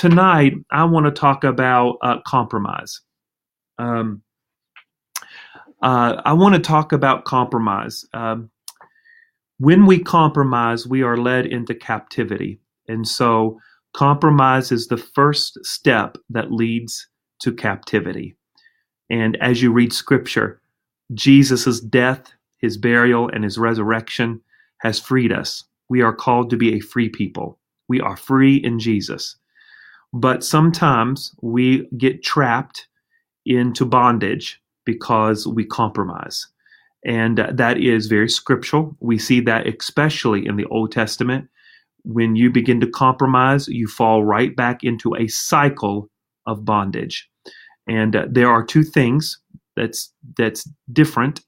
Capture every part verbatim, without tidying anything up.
tonight I want to talk about uh, compromise. Um, uh, I want to talk about compromise. Um, when we compromise, we are led into captivity. And so compromise is the first step that leads to captivity. And as you read scripture, Jesus' death, his burial, and his resurrection has freed us. We are called to be a free people. We are free in Jesus. But sometimes we get trapped into bondage because we compromise. And that is very scriptural. We see that especially in the Old Testament. When you begin to compromise, you fall right back into a cycle of bondage. And uh, there are two things that's that's different.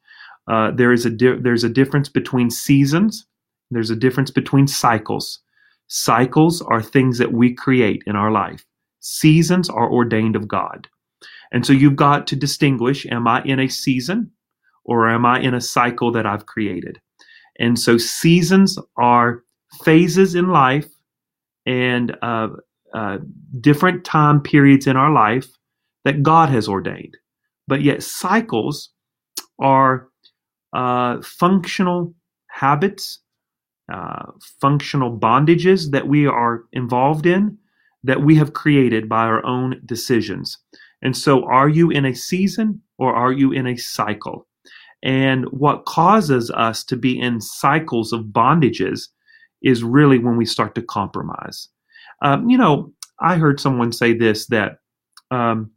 Uh, there is a di- there's a difference between seasons. There's a difference between cycles. Cycles are things that we create in our life. Seasons are ordained of God. And so you've got to distinguish, am I in a season or am I in a cycle that I've created? And so seasons are phases in life and uh, uh, different time periods in our life that God has ordained. But yet cycles are uh, functional habits, uh, functional bondages that we are involved in that we have created by our own decisions. And so are you in a season or are you in a cycle? And what causes us to be in cycles of bondages is really when we start to compromise. Um, you know, I heard someone say this, that um,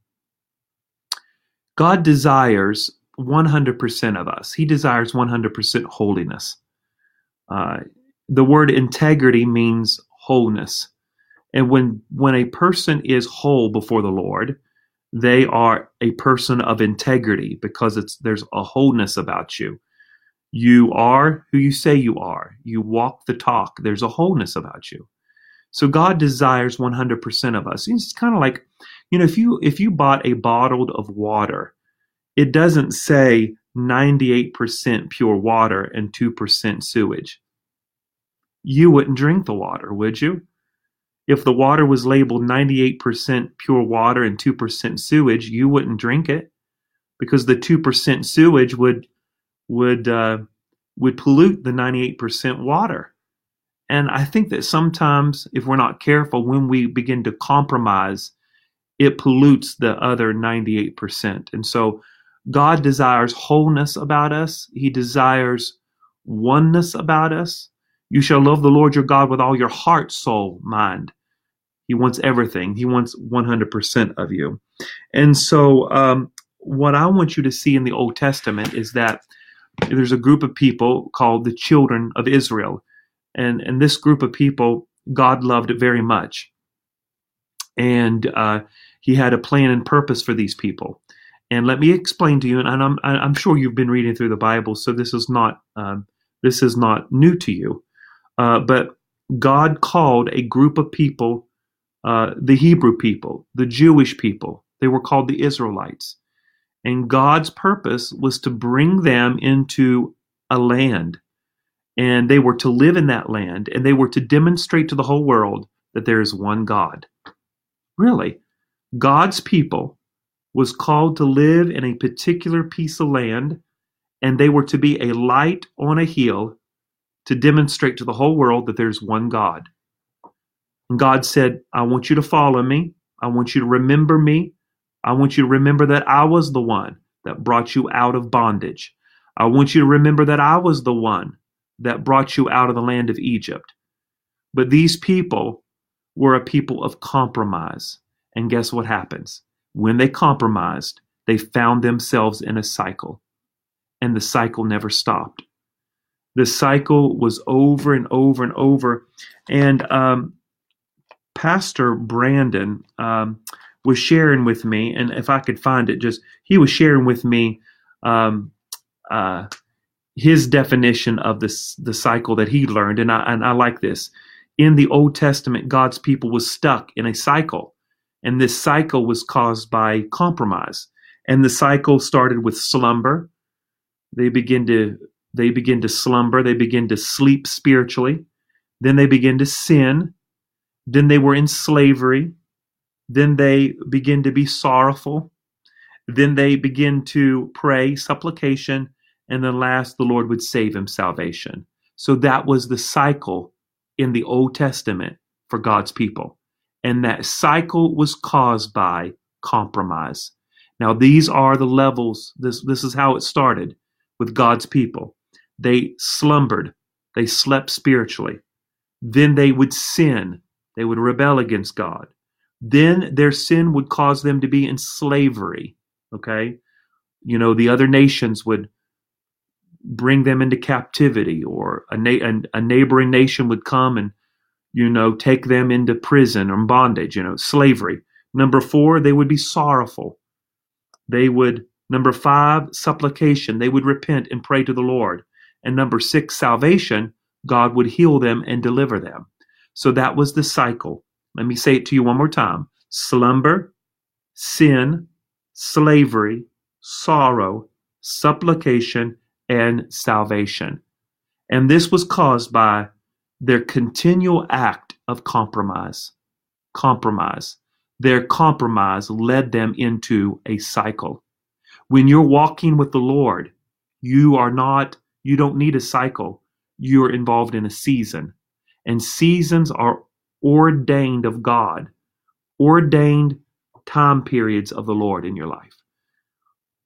God desires one hundred percent of us. He desires one hundred percent holiness. Uh, the word integrity means wholeness. And when, when a person is whole before the Lord, they are a person of integrity because it's there's a wholeness about you. You are who you say you are. You walk the talk. There's a wholeness about you. So God desires one hundred percent of us. It's kind of like, you know, if you if you bought a bottle of water, it doesn't say ninety-eight percent pure water and two percent sewage. You wouldn't drink the water, would you? If the water was labeled ninety-eight percent pure water and two percent sewage, you wouldn't drink it because the two percent sewage would would uh, would pollute the ninety-eight percent water. And I think that sometimes, if we're not careful, when we begin to compromise, it pollutes the other ninety-eight percent. And so God desires wholeness about us. He desires oneness about us. You shall love the Lord your God with all your heart, soul, mind. He wants everything. He wants one hundred percent of you. And so um, what I want you to see in the Old Testament is that there's a group of people called the children of Israel. And, and this group of people, God loved very much. And uh, he had a plan and purpose for these people. And let me explain to you, and I'm, I'm sure you've been reading through the Bible, so this is not, um, this is not new to you. Uh, but God called a group of people, uh, the Hebrew people, the Jewish people. They were called the Israelites. And God's purpose was to bring them into a land. And they were to live in that land. And they were to demonstrate to the whole world that there is one God. Really, God's people was called to live in a particular piece of land. And they were to be a light on a hill to demonstrate to the whole world that there's one God. And God said, I want you to follow me. I want you to remember me. I want you to remember that I was the one that brought you out of bondage. I want you to remember that I was the one that brought you out of the land of Egypt. But these people were a people of compromise. And guess what happens? When they compromised, they found themselves in a cycle. And the cycle never stopped. The cycle was over and over and over. And um, Pastor Brandon... Um, was sharing with me, and if I could find it, just, he was sharing with me um, uh, his definition of this, the cycle that he learned, and I, and I like this. In the Old Testament, God's people was stuck in a cycle, and this cycle was caused by compromise. And the cycle started with slumber. They begin to they begin to slumber. They begin to sleep spiritually. Then they begin to sin. Then they were in slavery. Then they begin to be sorrowful. Then they begin to pray, supplication. And then last, the Lord would save him salvation. So that was the cycle in the Old Testament for God's people. And that cycle was caused by compromise. Now, these are the levels. This, this is how it started with God's people. They slumbered. They slept spiritually. Then they would sin. They would rebel against God. Then their sin would cause them to be in slavery. Okay. You know, the other nations would bring them into captivity, or a, na- a neighboring nation would come and, you know, take them into prison or bondage, you know, slavery. Number four, they would be sorrowful. They would, number five, supplication. They would repent and pray to the Lord. And number six, salvation. God would heal them and deliver them. So that was the cycle. Let me say it to you one more time. Slumber, sin, slavery, sorrow, supplication, and salvation. And this was caused by their continual act of compromise. Compromise. Their compromise led them into a cycle. When you're walking with the Lord, you are not, you don't need a cycle. You're involved in a season. And seasons are ordained of God, ordained time periods of the Lord in your life.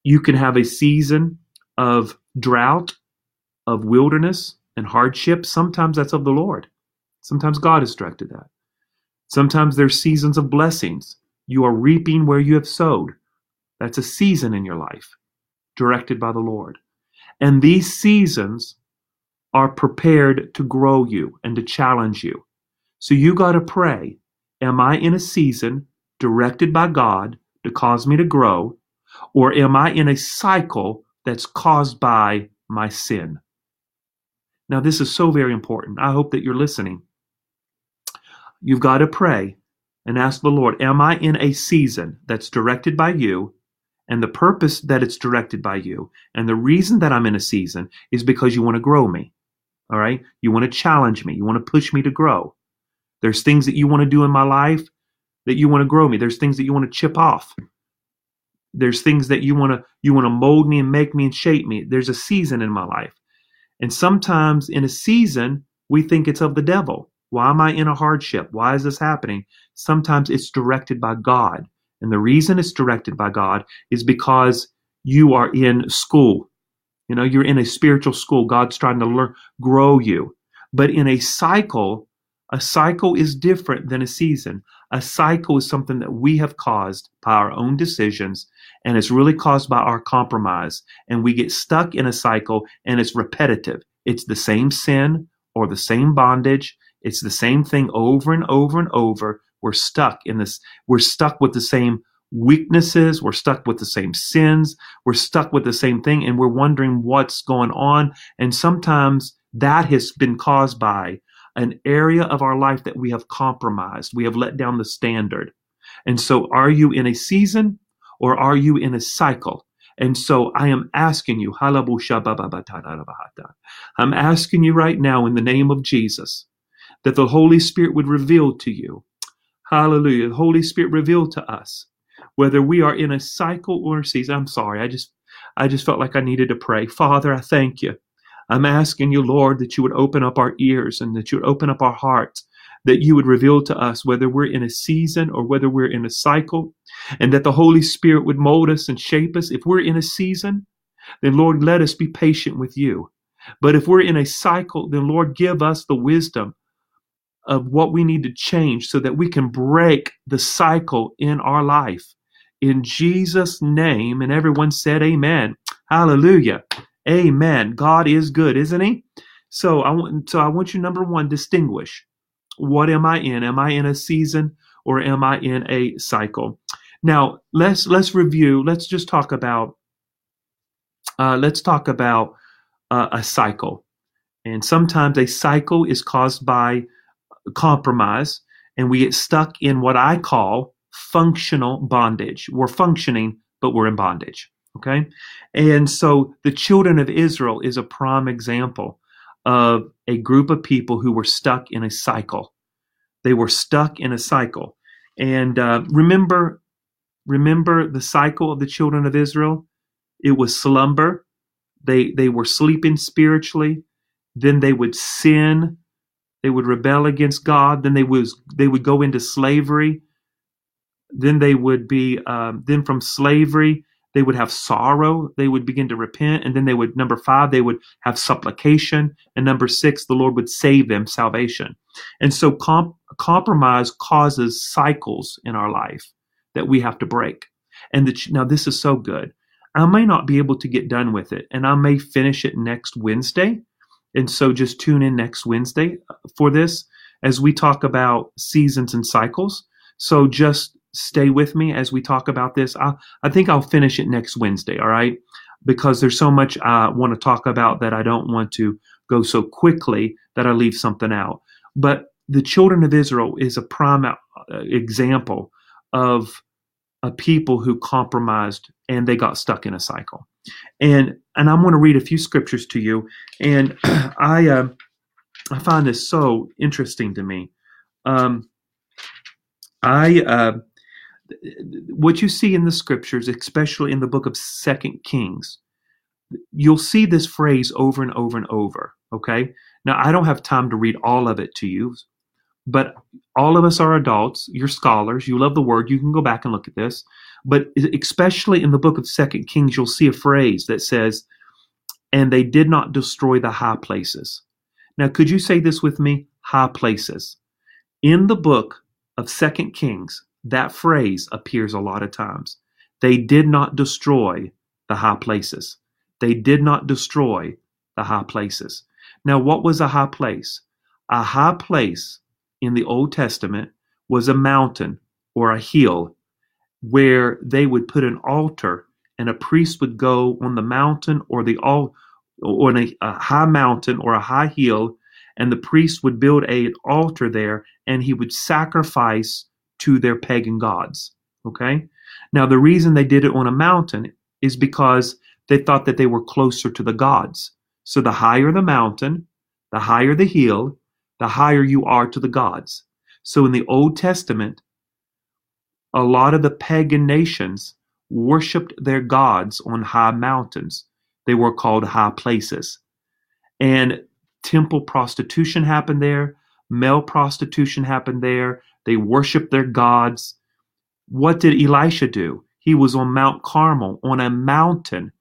You can have a season of drought, of wilderness and hardship. Sometimes that's of the Lord. Sometimes God has directed that. Sometimes there's seasons of blessings. You are reaping where you have sowed. That's a season in your life directed by the Lord. And these seasons are prepared to grow you and to challenge you. So you got to pray, am I in a season directed by God to cause me to grow, or am I in a cycle that's caused by my sin? Now, this is so very important. I hope that you're listening. You've got to pray and ask the Lord, am I in a season that's directed by you, and the purpose that it's directed by you, and the reason that I'm in a season is because you want to grow me, all right? You want to challenge me. You want to push me to grow. There's things that you want to do in my life that you want to grow me. There's things that you want to chip off. There's things that you want to you want to mold me and make me and shape me. There's a season in my life. And sometimes in a season, we think it's of the devil. Why am I in a hardship? Why is this happening? Sometimes it's directed by God. And the reason it's directed by God is because you are in school. You know, you're in a spiritual school. God's trying to learn, grow you. But in a cycle, a cycle is different than a season. A cycle is something that we have caused by our own decisions, and it's really caused by our compromise. And we get stuck in a cycle, and it's repetitive. It's the same sin or the same bondage. It's the same thing over and over and over. We're stuck in this. We're stuck with the same weaknesses. We're stuck with the same sins. We're stuck with the same thing, and we're wondering what's going on. And sometimes that has been caused by an area of our life that we have compromised. We have let down the standard. And so are you in a season or are you in a cycle? And so I am asking you, I'm asking you right now in the name of Jesus, that the Holy Spirit would reveal to you. Hallelujah. The Holy Spirit revealed to us whether we are in a cycle or a season. I'm sorry. I just, I just felt like I needed to pray. Father, I thank you. I'm asking you, Lord, that you would open up our ears and that you would open up our hearts, that you would reveal to us whether we're in a season or whether we're in a cycle, and that the Holy Spirit would mold us and shape us. If we're in a season, then Lord, let us be patient with you. But if we're in a cycle, then Lord, give us the wisdom of what we need to change so that we can break the cycle in our life. In Jesus' name, and everyone said amen. Hallelujah. Amen. God is good, isn't he? So I want, so I want you, number one, distinguish. What am I in? Am I in a season or am I in a cycle? Now, let's let's review. Let's just talk about, uh, let's talk about uh, a cycle. And sometimes a cycle is caused by compromise, and we get stuck in what I call functional bondage. We're functioning, but we're in bondage. Okay. And so the children of Israel is a prime example of a group of people who were stuck in a cycle. They were stuck in a cycle. And uh, remember, remember the cycle of the children of Israel. It was slumber. They they were sleeping spiritually. Then they would sin. They would rebel against God. Then they was they would go into slavery. Then they would be um, then from slavery they would have sorrow. They would begin to repent, and then they would number five they would have supplication, and number six the Lord would save them, salvation. And so comp- compromise causes cycles in our life that we have to break. And the, now this is so good. I may not be able to get done with it, and I may finish it next Wednesday. And so just tune in next Wednesday for this as we talk about seasons and cycles. So just stay with me as we talk about this. I, I think I'll finish it next Wednesday, all right? Because there's so much I want to talk about that I don't want to go so quickly that I leave something out. But the children of Israel is a prime example of a people who compromised and they got stuck in a cycle. And and I'm going to read a few scriptures to you. And I uh, I find this so interesting to me. Um, I uh, what you see in the scriptures, especially in the book of Second Kings, you'll see this phrase over and over and over. Okay. Now I don't have time to read all of it to you, but all of us are adults. You're scholars. You love the word. You can go back and look at this. But especially in the book of Second Kings, you'll see a phrase that says, and they did not destroy the high places. Now, could you say this with me? High places. In the book of Second Kings, that phrase appears a lot of times. They did not destroy the high places. They did not destroy the high places. Now, what was a high place? A high place in the Old Testament was a mountain or a hill where they would put an altar, and a priest would go on the mountain or the or on a, a high mountain or a high hill, and the priest would build an altar there, and he would sacrifice to their pagan gods. Okay. Now the reason they did it on a mountain is because they thought that they were closer to the gods. So the higher the mountain, the higher the hill, the higher you are to the gods. So in the Old Testament, a lot of the pagan nations worshipped their gods on high mountains. They were called high places. And temple prostitution happened there. Male prostitution happened there. They worshipped their gods. What did Elisha do? He was on Mount Carmel, on a mountain.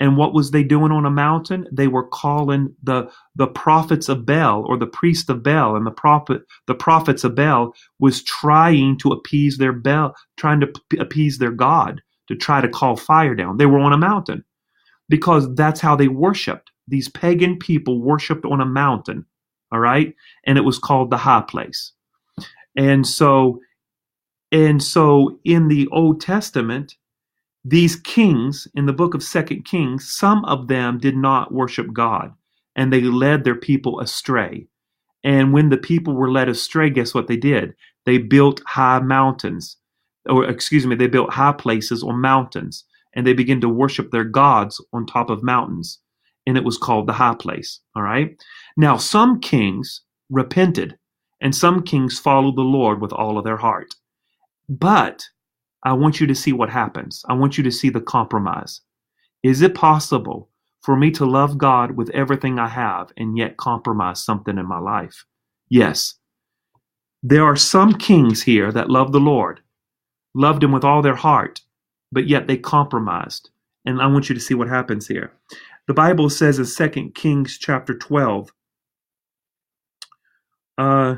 And what was they doing on a mountain? They were calling the, the prophets of Baal, or the priest of Baal, and the prophet the prophets of Baal was trying to appease their Baal, trying to appease their God, to try to call fire down. They were on a mountain because that's how they worshipped. These pagan people worshipped on a mountain, all right? And it was called the high place. And so, and so in the Old Testament, these kings in the book of Second Kings, some of them did not worship God, and they led their people astray. And when the people were led astray, guess what they did? They built high mountains, or excuse me, they built high places on mountains, and they began to worship their gods on top of mountains. And it was called the high place. All right. Now, some kings repented, and some kings followed the Lord with all of their heart. But I want you to see what happens. I want you to see the compromise. Is it possible for me to love God with everything I have and yet compromise something in my life? Yes. There are some kings here that loved the Lord, loved him with all their heart, but yet they compromised. And I want you to see what happens here. The Bible says in Second Kings chapter twelve, uh,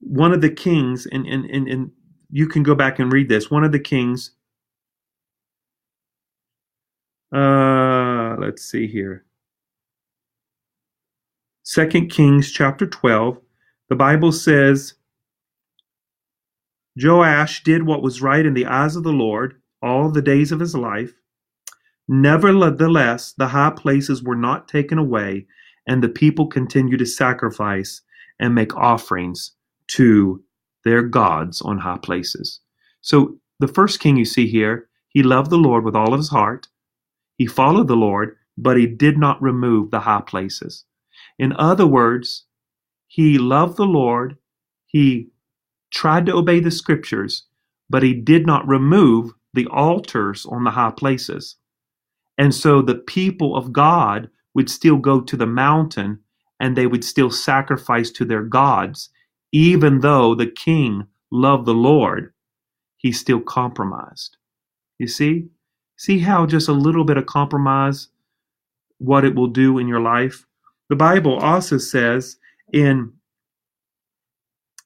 one of the kings in, in, in, in you can go back and read this. One of the kings, uh, let's see here. Second Kings chapter twelve, the Bible says, Joash did what was right in the eyes of the Lord all the days of his life. Nevertheless, the high places were not taken away, and the people continued to sacrifice and make offerings to their gods on high places. So the first king you see here, he loved the Lord with all of his heart. He followed the Lord, but he did not remove the high places. In other words, he loved the Lord. He tried to obey the scriptures, but he did not remove the altars on the high places. And so the people of God would still go to the mountain and they would still sacrifice to their gods. Even though the king loved the Lord, he still compromised. You see? See how just a little bit of compromise, what it will do in your life? The Bible also says in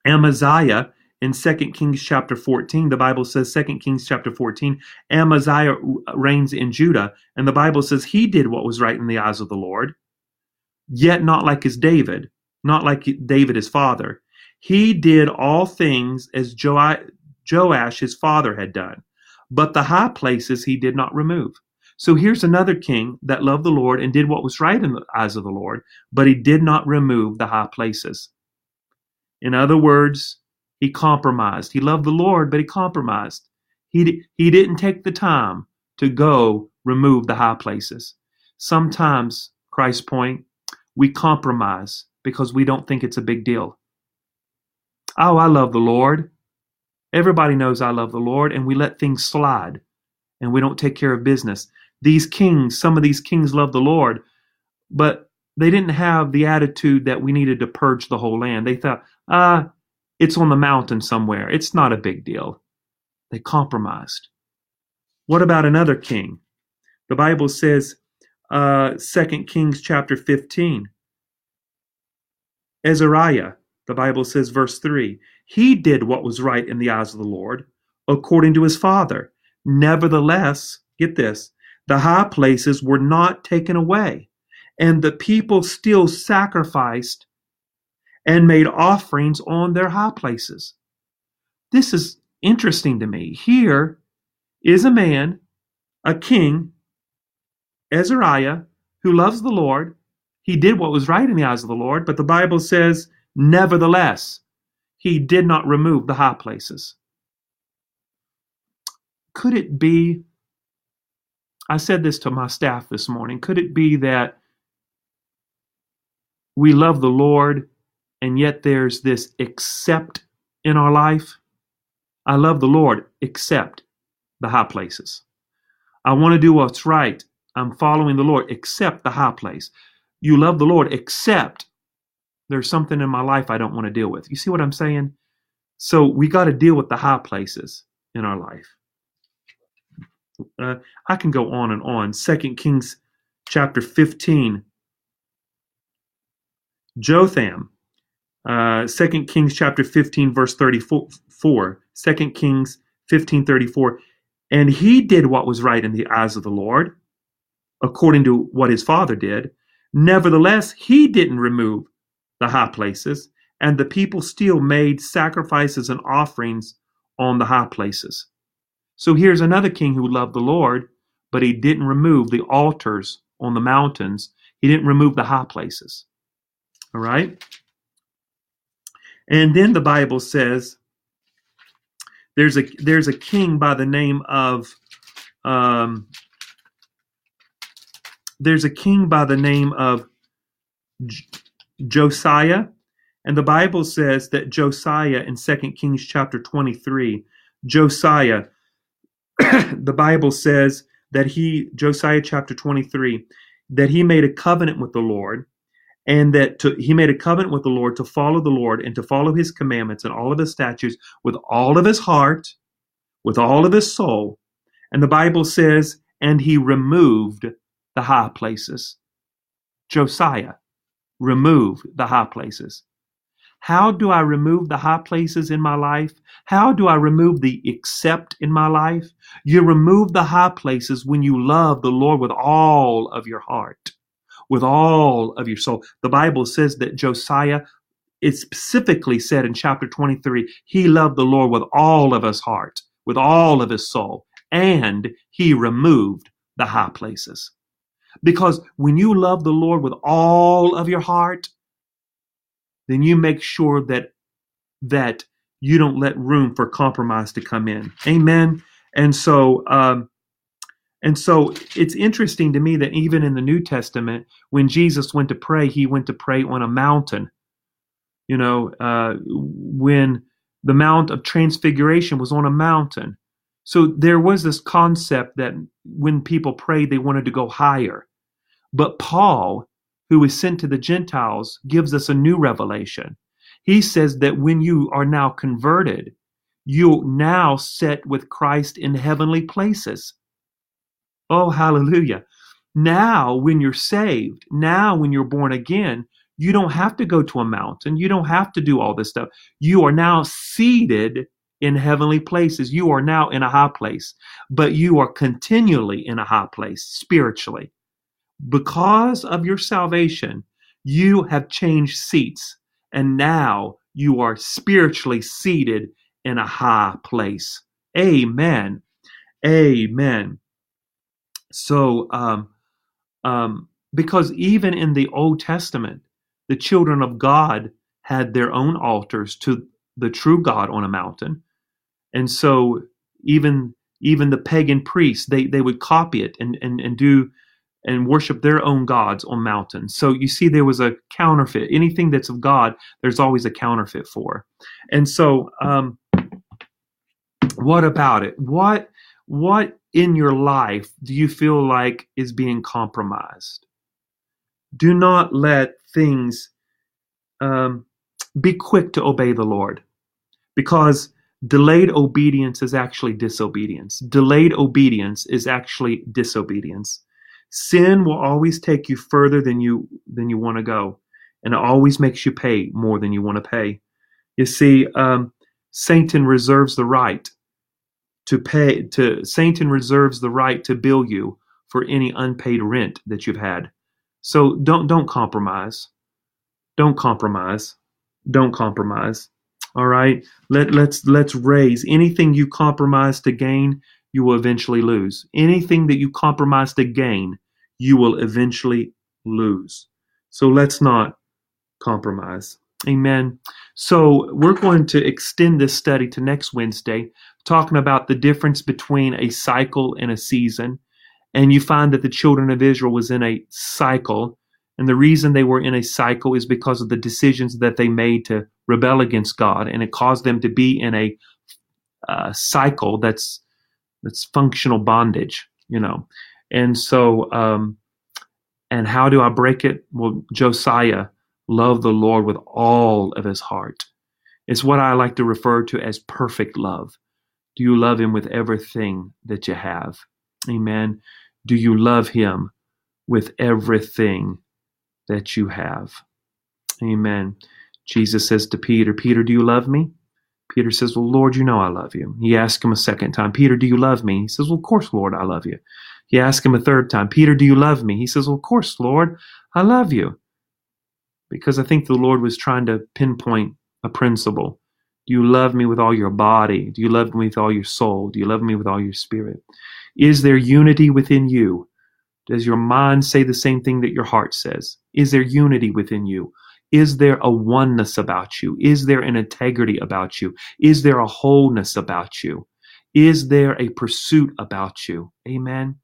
Amaziah, in Second Kings chapter fourteen, the Bible says, Second Kings chapter fourteen, Amaziah reigns in Judah, and the Bible says he did what was right in the eyes of the Lord, yet not like his David, not like David his father. He did all things as Joash his father had done, but the high places he did not remove. So here's another king that loved the Lord and did what was right in the eyes of the Lord, but he did not remove the high places. In other words, he compromised. He loved the Lord, but he compromised. He, he didn't take the time to go remove the high places. Sometimes, Christ's point, we compromise because we don't think it's a big deal. Oh, I love the Lord. Everybody knows I love the Lord, and we let things slide, and we don't take care of business. These kings, some of these kings loved the Lord, but they didn't have the attitude that we needed to purge the whole land. They thought, ah, uh, it's on the mountain somewhere. It's not a big deal. They compromised. What about another king? The Bible says, uh, Second Kings chapter fifteen. Azariah, the Bible says, verse three, he did what was right in the eyes of the Lord, according to his father. Nevertheless, get this, the high places were not taken away, and the people still sacrificed and made offerings on their high places. This is interesting to me. Here is a man, a king, Azariah, who loves the Lord. He did what was right in the eyes of the Lord, but the Bible says, nevertheless, he did not remove the high places. Could it be, I said this to my staff this morning, could it be that we love the Lord, and yet there's this except in our life? I love the Lord, except the high places. I want to do what's right. I'm following the Lord, except the high place. You love the Lord, except there's something in my life I don't want to deal with. You see what I'm saying? So we got to deal with the high places in our life. Uh, I can go on and on. Second Kings chapter fifteen. Jotham. Uh, Second Kings chapter fifteen, verse thirty-four, Second Kings fifteen, thirty-four, and he did what was right in the eyes of the Lord, according to what his father did. Nevertheless, he didn't remove the high places, and the people still made sacrifices and offerings on the high places. So here's another king who loved the Lord, but he didn't remove the altars on the mountains. He didn't remove the high places. All right? And then the Bible says there's a there's a king by the name of um, there's a king by the name of J- Josiah, and the Bible says that Josiah in Second Kings chapter twenty-three, Josiah, the Bible says that he Josiah chapter twenty-three, that he made a covenant with the Lord. And that to, he made a covenant with the Lord to follow the Lord and to follow his commandments and all of his statutes with all of his heart, with all of his soul. And the Bible says, and he removed the high places. Josiah removed the high places. How do I remove the high places in my life? How do I remove the except in my life? You remove the high places when you love the Lord with all of your heart, with all of your soul. The Bible says that Josiah, it specifically said in chapter twenty-three, he loved the Lord with all of his heart, with all of his soul, and he removed the high places. Because when you love the Lord with all of your heart, then you make sure that, that you don't let room for compromise to come in. Amen. And so, um, And so it's interesting to me that even in the New Testament, when Jesus went to pray, he went to pray on a mountain. You know, uh, when The Mount of Transfiguration was on a mountain. So there was this concept that when people prayed, they wanted to go higher. But Paul, who is sent to the Gentiles, gives us a new revelation. He says that when you are now converted, you now sit with Christ in heavenly places. Oh, hallelujah. Now, when you're saved, now when you're born again, you don't have to go to a mountain. You don't have to do all this stuff. You are now seated in heavenly places. You are now in a high place, but you are continually in a high place spiritually. Because of your salvation, you have changed seats, and now you are spiritually seated in a high place. Amen. Amen. So, um, um, because even in the Old Testament, the children of God had their own altars to the true God on a mountain. And so even even the pagan priests, they, they would copy it and, and, and do and worship their own gods on mountains. So you see, there was a counterfeit. Anything that's of God, there's always a counterfeit for. And so um, what about it? What what in your life do you feel like is being compromised? Do not let things um, be quick to obey the Lord, because delayed obedience is actually disobedience. Delayed obedience is actually disobedience. Sin will always take you further than you than you want to go, and it always makes you pay more than you want to pay. You see, um, Satan reserves the right to pay. To Satan reserves the right to bill you for any unpaid rent that you've had. So don't don't compromise. Don't compromise. Don't compromise. All right. Let let's let's raise. Anything you compromise to gain, you will eventually lose. Anything that you compromise to gain, you will eventually lose. So let's not compromise. Amen. So we're going to extend this study to next Wednesday, talking about the difference between a cycle and a season. And you find that the children of Israel was in a cycle. And the reason they were in a cycle is because of the decisions that they made to rebel against God. And it caused them to be in a uh, cycle that's that's functional bondage, you know. And so, um, and how do I break it? Well, Josiah loved the Lord with all of his heart. It's what I like to refer to as perfect love. Do you love him with everything that you have? Amen. Do you love him with everything that you have? Amen. Jesus says to Peter, Peter, do you love me? Peter says, well, Lord, you know I love you. He asked him a second time, Peter, do you love me? He says, well, of course, Lord, I love you. He asked him a third time, Peter, do you love me? He says, well, of course, Lord, I love you. Because I think the Lord was trying to pinpoint a principle. Do you love me with all your body? Do you love me with all your soul? Do you love me with all your spirit? Is there unity within you? Does your mind say the same thing that your heart says? Is there unity within you? Is there a oneness about you? Is there an integrity about you? Is there a wholeness about you? Is there a pursuit about you? Amen.